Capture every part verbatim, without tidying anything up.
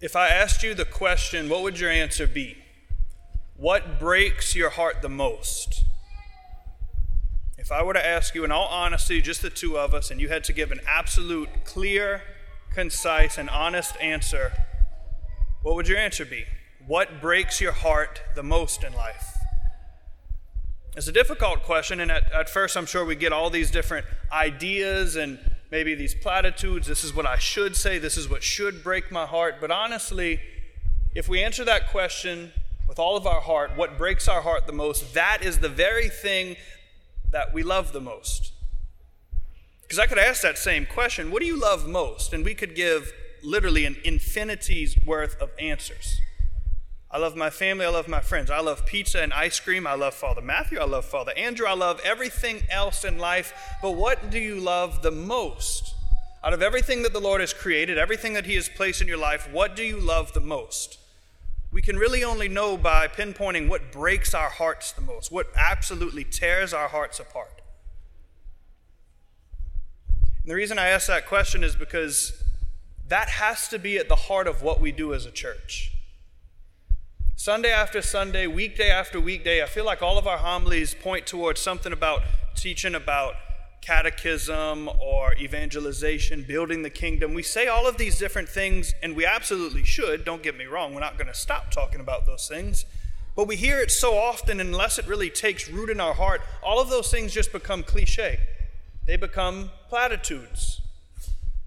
If I asked you the question, what would your answer be? What breaks your heart the most? If I were to ask you, in all honesty, just the two of us, and you had to give an absolute, clear, concise, and honest answer, what would your answer be? What breaks your heart the most in life? It's a difficult question, and at, at first I'm sure we get all these different ideas and maybe these platitudes. This is what I should say. This is what should break my heart. But honestly, if we answer that question with all of our heart, what breaks our heart the most, that is the very thing that we love the most. Because I could ask that same question, what do you love most? And we could give literally an infinity's worth of answers. I love my family, I love my friends, I love pizza and ice cream, I love Father Matthew, I love Father Andrew, I love everything else in life, but what do you love the most? Out of everything that the Lord has created, everything that he has placed in your life, what do you love the most? We can really only know by pinpointing what breaks our hearts the most, what absolutely tears our hearts apart. And the reason I ask that question is because that has to be at the heart of what we do as a church. Sunday after Sunday, weekday after weekday, I feel like all of our homilies point towards something about teaching about catechism or evangelization, building the kingdom. We say all of these different things, and we absolutely should. Don't get me wrong. We're not going to stop talking about those things. But we hear it so often, unless it really takes root in our heart, all of those things just become cliche. They become platitudes.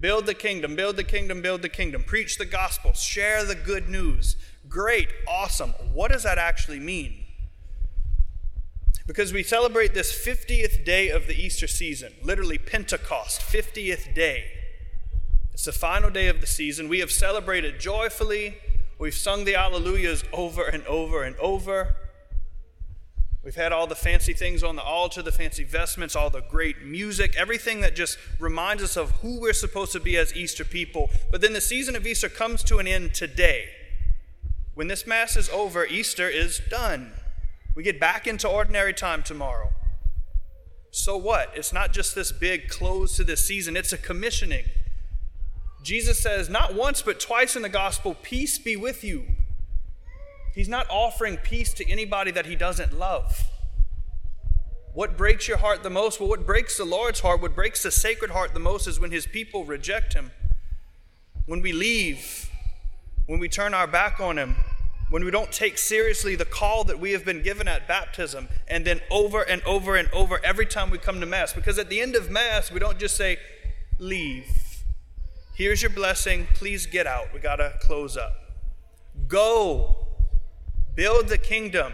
Build the kingdom, build the kingdom, build the kingdom. Preach the gospel, share the good news. Great, awesome. What does that actually mean? Because we celebrate this fiftieth day of the Easter season, literally Pentecost, fiftieth day. It's the final day of the season. We have celebrated joyfully. We've sung the Alleluias over and over and over. We've had all the fancy things on the altar, the fancy vestments, all the great music, everything that just reminds us of who we're supposed to be as Easter people. But then the season of Easter comes to an end today. When this Mass is over, Easter is done. We get back into ordinary time tomorrow. So what? It's not just this big close to this season. It's a commissioning. Jesus says not once but twice in the gospel, peace be with you. He's not offering peace to anybody that he doesn't love. What breaks your heart the most? Well, what breaks the Lord's heart, what breaks the Sacred Heart the most is when his people reject him. When we leave, when we turn our back on him, when we don't take seriously the call that we have been given at baptism, and then over and over and over every time we come to Mass. Because at the end of Mass, we don't just say, leave. Here's your blessing. Please get out. We got to close up. Go. Build the kingdom.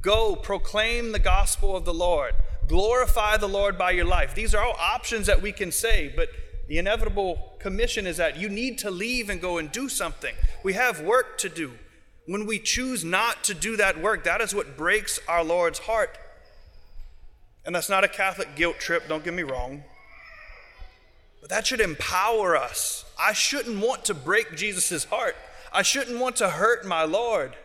Go. Proclaim the gospel of the Lord. Glorify the Lord by your life. These are all options that we can say, but the inevitable commission is that you need to leave and go and do something. We have work to do. When we choose not to do that work, that is what breaks our Lord's heart. And that's not a Catholic guilt trip, don't get me wrong. But that should empower us. I shouldn't want to break Jesus' heart. I shouldn't want to hurt my Lord.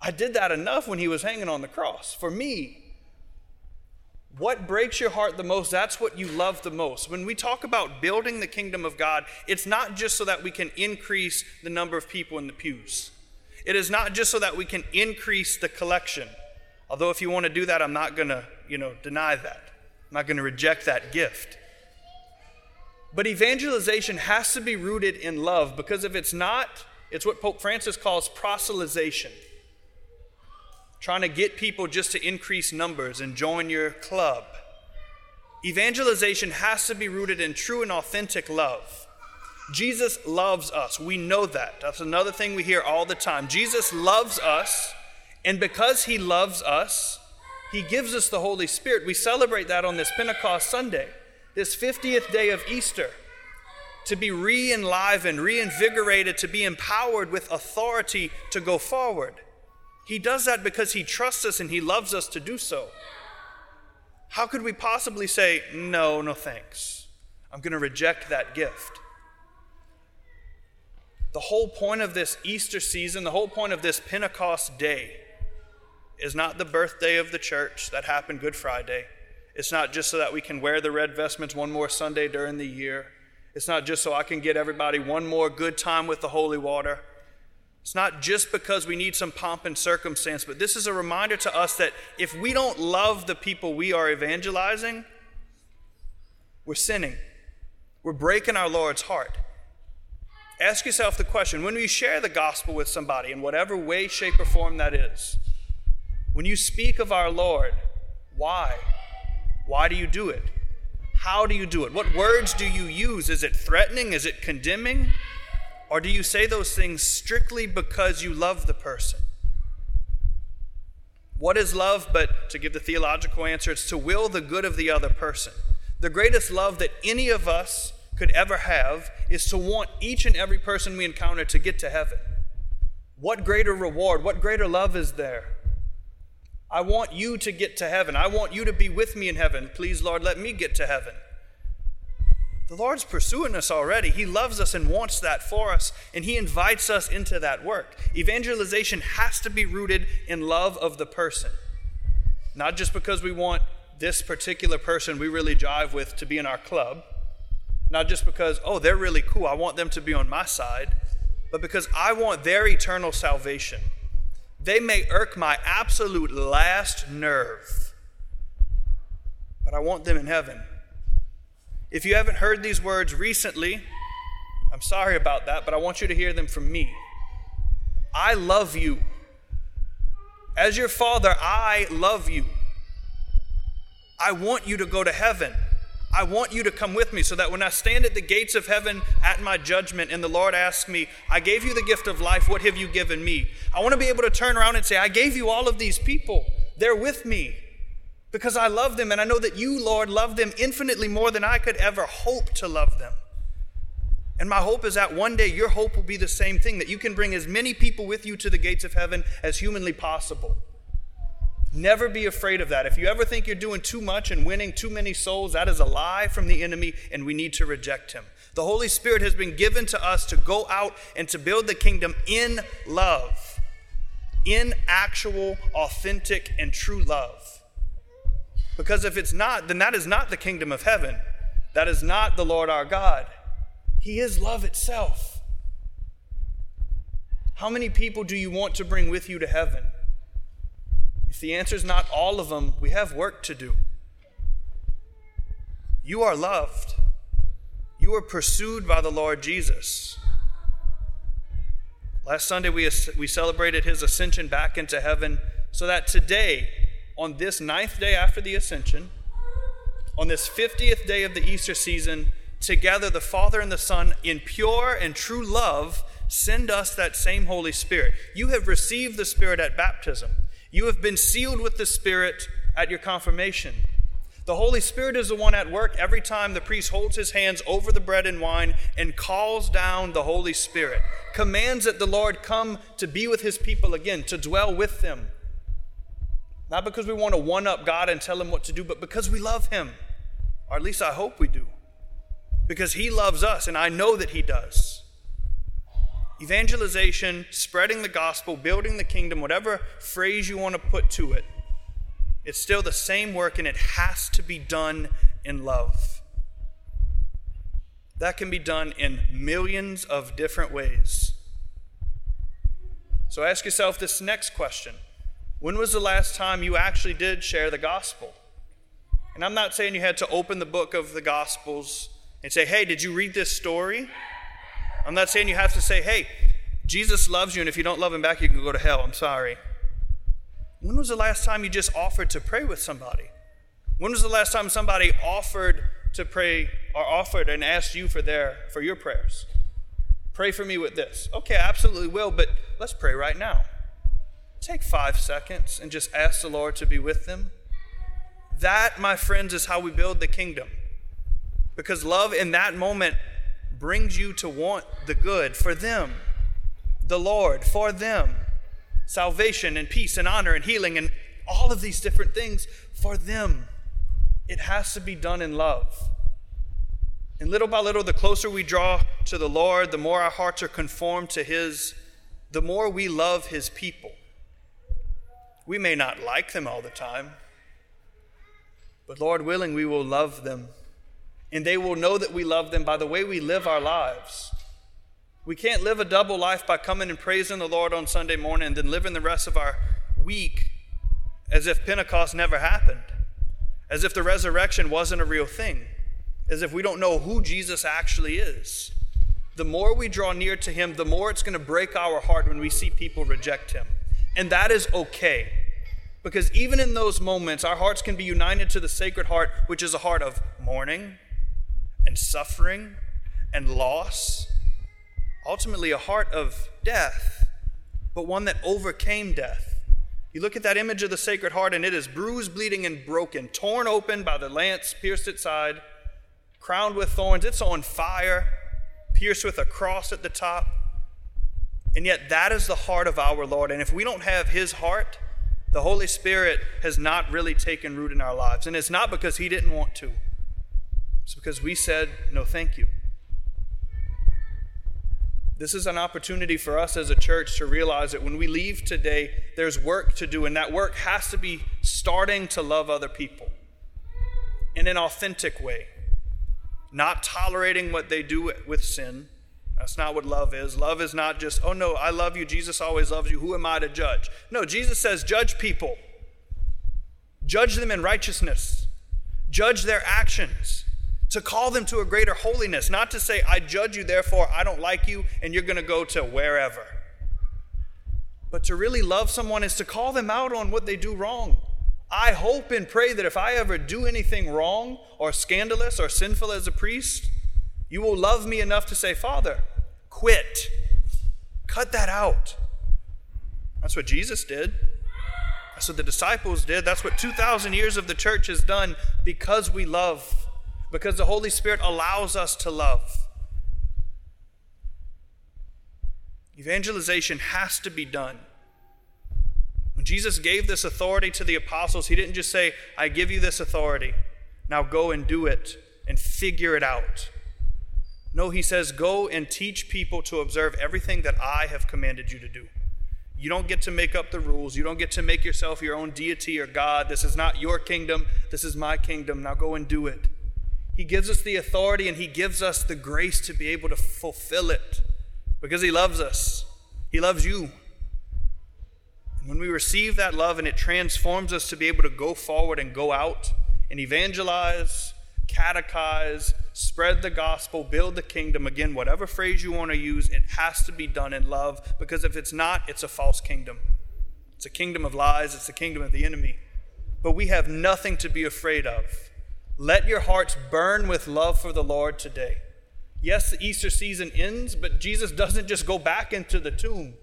I did that enough when he was hanging on the cross for me. What breaks your heart the most, that's what you love the most. When we talk about building the kingdom of God, it's not just so that we can increase the number of people in the pews. It is not just so that we can increase the collection. Although if you want to do that, I'm not going to, you know, deny that. I'm not going to reject that gift. But evangelization has to be rooted in love, because if it's not, it's what Pope Francis calls proselytization. Trying to get people just to increase numbers and join your club. Evangelization has to be rooted in true and authentic love. Jesus loves us. We know that. That's another thing we hear all the time. Jesus loves us, and because he loves us, he gives us the Holy Spirit. We celebrate that on this Pentecost Sunday, this fiftieth day of Easter, to be re-enlivened, reinvigorated, to be empowered with authority to go forward. He does that because he trusts us and he loves us to do so. How could we possibly say, no, no thanks. I'm going to reject that gift. The whole point of this Easter season, the whole point of this Pentecost day is not the birthday of the church that happened Good Friday. It's not just so that we can wear the red vestments one more Sunday during the year. It's not just so I can get everybody one more good time with the holy water. It's not just because we need some pomp and circumstance, but this is a reminder to us that if we don't love the people we are evangelizing, we're sinning. We're breaking our Lord's heart. Ask yourself the question, when you share the gospel with somebody in whatever way, shape, or form that is, when you speak of our Lord, why? Why do you do it? How do you do it? What words do you use? Is it threatening? Is it condemning? Or do you say those things strictly because you love the person? What is love? But to give the theological answer, it's to will the good of the other person. The greatest love that any of us could ever have is to want each and every person we encounter to get to heaven. What greater reward, what greater love is there? I want you to get to heaven. I want you to be with me in heaven. Please, Lord, let me get to heaven. The Lord's pursuing us already. He loves us and wants that for us, and he invites us into that work. Evangelization has to be rooted in love of the person, not just because we want this particular person we really jive with to be in our club, not just because, oh, they're really cool, I want them to be on my side, but because I want their eternal salvation. They may irk my absolute last nerve, but I want them in heaven. If you haven't heard these words recently, I'm sorry about that, but I want you to hear them from me. I love you. As your Father, I love you. I want you to go to heaven. I want you to come with me so that when I stand at the gates of heaven at my judgment and the Lord asks me, I gave you the gift of life, what have you given me? I want to be able to turn around and say, I gave you all of these people. They're with me because I love them, and I know that you, Lord, love them infinitely more than I could ever hope to love them. And my hope is that one day your hope will be the same thing, that you can bring as many people with you to the gates of heaven as humanly possible. Never be afraid of that. If you ever think you're doing too much and winning too many souls, that is a lie from the enemy, and we need to reject him. The Holy Spirit has been given to us to go out and to build the kingdom in love, in actual, authentic, and true love. Because if it's not, then that is not the kingdom of heaven. That is not the Lord our God. He is love itself. How many people do you want to bring with you to heaven? If the answer is not all of them, we have work to do. You are loved. You are pursued by the Lord Jesus. Last Sunday, we, we celebrated his ascension back into heaven, so that today, on this ninth day after the ascension, on this fiftieth day of the Easter season, together the Father and the Son, in pure and true love, send us that same Holy Spirit. You have received the Spirit at baptism. You have been sealed with the Spirit at your confirmation. The Holy Spirit is the one at work every time the priest holds his hands over the bread and wine and calls down the Holy Spirit, commands that the Lord come to be with his people again, to dwell with them. Not because we want to one-up God and tell him what to do, but because we love him, or at least I hope we do, because he loves us, and I know that he does. Evangelization, spreading the gospel, building the kingdom, whatever phrase you want to put to it, it's still the same work, and it has to be done in love. That can be done in millions of different ways. So ask yourself this next question. When was the last time you actually did share the gospel? And I'm not saying you had to open the book of the Gospels and say, hey, did you read this story? I'm not saying you have to say, hey, Jesus loves you, and if you don't love him back, you can go to hell. I'm sorry. When was the last time you just offered to pray with somebody? When was the last time somebody offered to pray or offered and asked you for their for your prayers? Pray for me with this. Okay, I absolutely will, but let's pray right now. Take five seconds and just ask the Lord to be with them. That, my friends, is how we build the kingdom. Because love in that moment brings you to want the good for them, the Lord for them, salvation and peace and honor and healing and all of these different things for them. It has to be done in love. And little by little, the closer we draw to the Lord, the more our hearts are conformed to his, the more we love his people. We may not like them all the time, but Lord willing, we will love them. And they will know that we love them by the way we live our lives. We can't live a double life by coming and praising the Lord on Sunday morning and then living the rest of our week as if Pentecost never happened, as if the resurrection wasn't a real thing, as if we don't know who Jesus actually is. The more we draw near to him, the more it's going to break our heart when we see people reject him. And that is okay, because even in those moments, our hearts can be united to the Sacred Heart, which is a heart of mourning and suffering and loss, ultimately a heart of death, but one that overcame death. You look at that image of the Sacred Heart, and it is bruised, bleeding, and broken, torn open by the lance, pierced its side, crowned with thorns. It's on fire, pierced with a cross at the top. And yet that is the heart of our Lord. And if we don't have his heart, the Holy Spirit has not really taken root in our lives. And it's not because he didn't want to. It's because we said, no, thank you. This is an opportunity for us as a church to realize that when we leave today, there's work to do, and that work has to be starting to love other people in an authentic way, not tolerating what they do with sin. That's not what love is. Love is not just, oh no, I love you, Jesus always loves you, who am I to judge? No, Jesus says judge people. Judge them in righteousness. Judge their actions. To call them to a greater holiness, not to say, I judge you, therefore I don't like you, and you're going to go to wherever. But to really love someone is to call them out on what they do wrong. I hope and pray that if I ever do anything wrong or scandalous or sinful as a priest, you will love me enough to say, Father, quit. Cut that out. That's what Jesus did. That's what the disciples did. That's what two thousand years of the church has done, because we love, because the Holy Spirit allows us to love. Evangelization has to be done. When Jesus gave this authority to the apostles, he didn't just say, I give you this authority, now go and do it and figure it out. No, he says, go and teach people to observe everything that I have commanded you to do. You don't get to make up the rules. You don't get to make yourself your own deity or God. This is not your kingdom. This is my kingdom. Now go and do it. He gives us the authority, and he gives us the grace to be able to fulfill it, because he loves us. He loves you. And when we receive that love and it transforms us to be able to go forward and go out and evangelize, catechize, spread the gospel, build the kingdom. Again, whatever phrase you want to use, it has to be done in love, because if it's not, it's a false kingdom. It's a kingdom of lies. It's a kingdom of the enemy. But we have nothing to be afraid of. Let your hearts burn with love for the Lord today. Yes, the Easter season ends, but Jesus doesn't just go back into the tomb.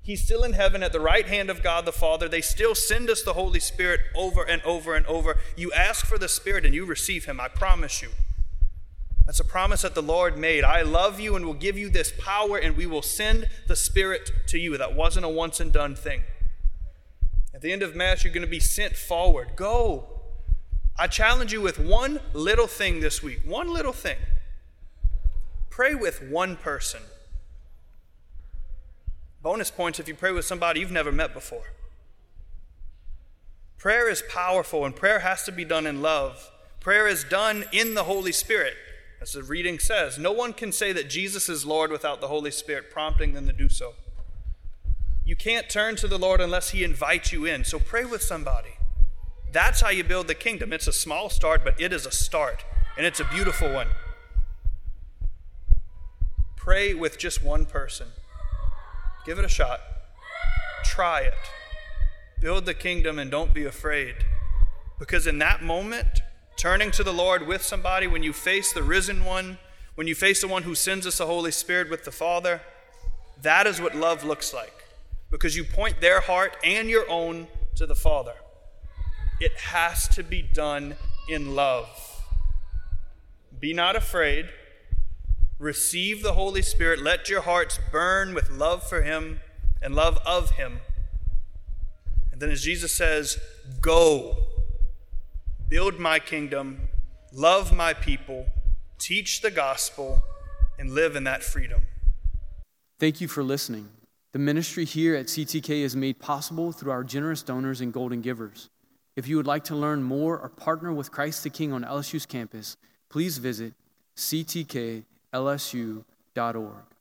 He's still in heaven at the right hand of God the Father. They still send us the Holy Spirit over and over and over. You ask for the Spirit and you receive him, I promise you. That's a promise that the Lord made. I love you and will give you this power, and we will send the Spirit to you. That wasn't a once and done thing. At the end of Mass, you're going to be sent forward. Go. I challenge you with one little thing this week. One little thing. Pray with one person. Bonus points if you pray with somebody you've never met before. Prayer is powerful, and prayer has to be done in love. Prayer is done in the Holy Spirit. As the reading says, no one can say that Jesus is Lord without the Holy Spirit prompting them to do so. You can't turn to the Lord unless he invites you in. So pray with somebody. That's how you build the kingdom. It's a small start, but it is a start, and it's a beautiful one. Pray with just one person. Give it a shot. Try it. Build the kingdom, and don't be afraid. Because in that moment, turning to the Lord with somebody, when you face the risen one, when you face the one who sends us the Holy Spirit with the Father, that is what love looks like. Because you point their heart and your own to the Father. It has to be done in love. Be not afraid. Receive the Holy Spirit. Let your hearts burn with love for him and love of him. And then as Jesus says, go. Build my kingdom. Love my people. Teach the gospel. And live in that freedom. Thank you for listening. The ministry here at C T K is made possible through our generous donors and golden givers. If you would like to learn more or partner with Christ the King on L S U's campus, please visit c t k l s u dot org.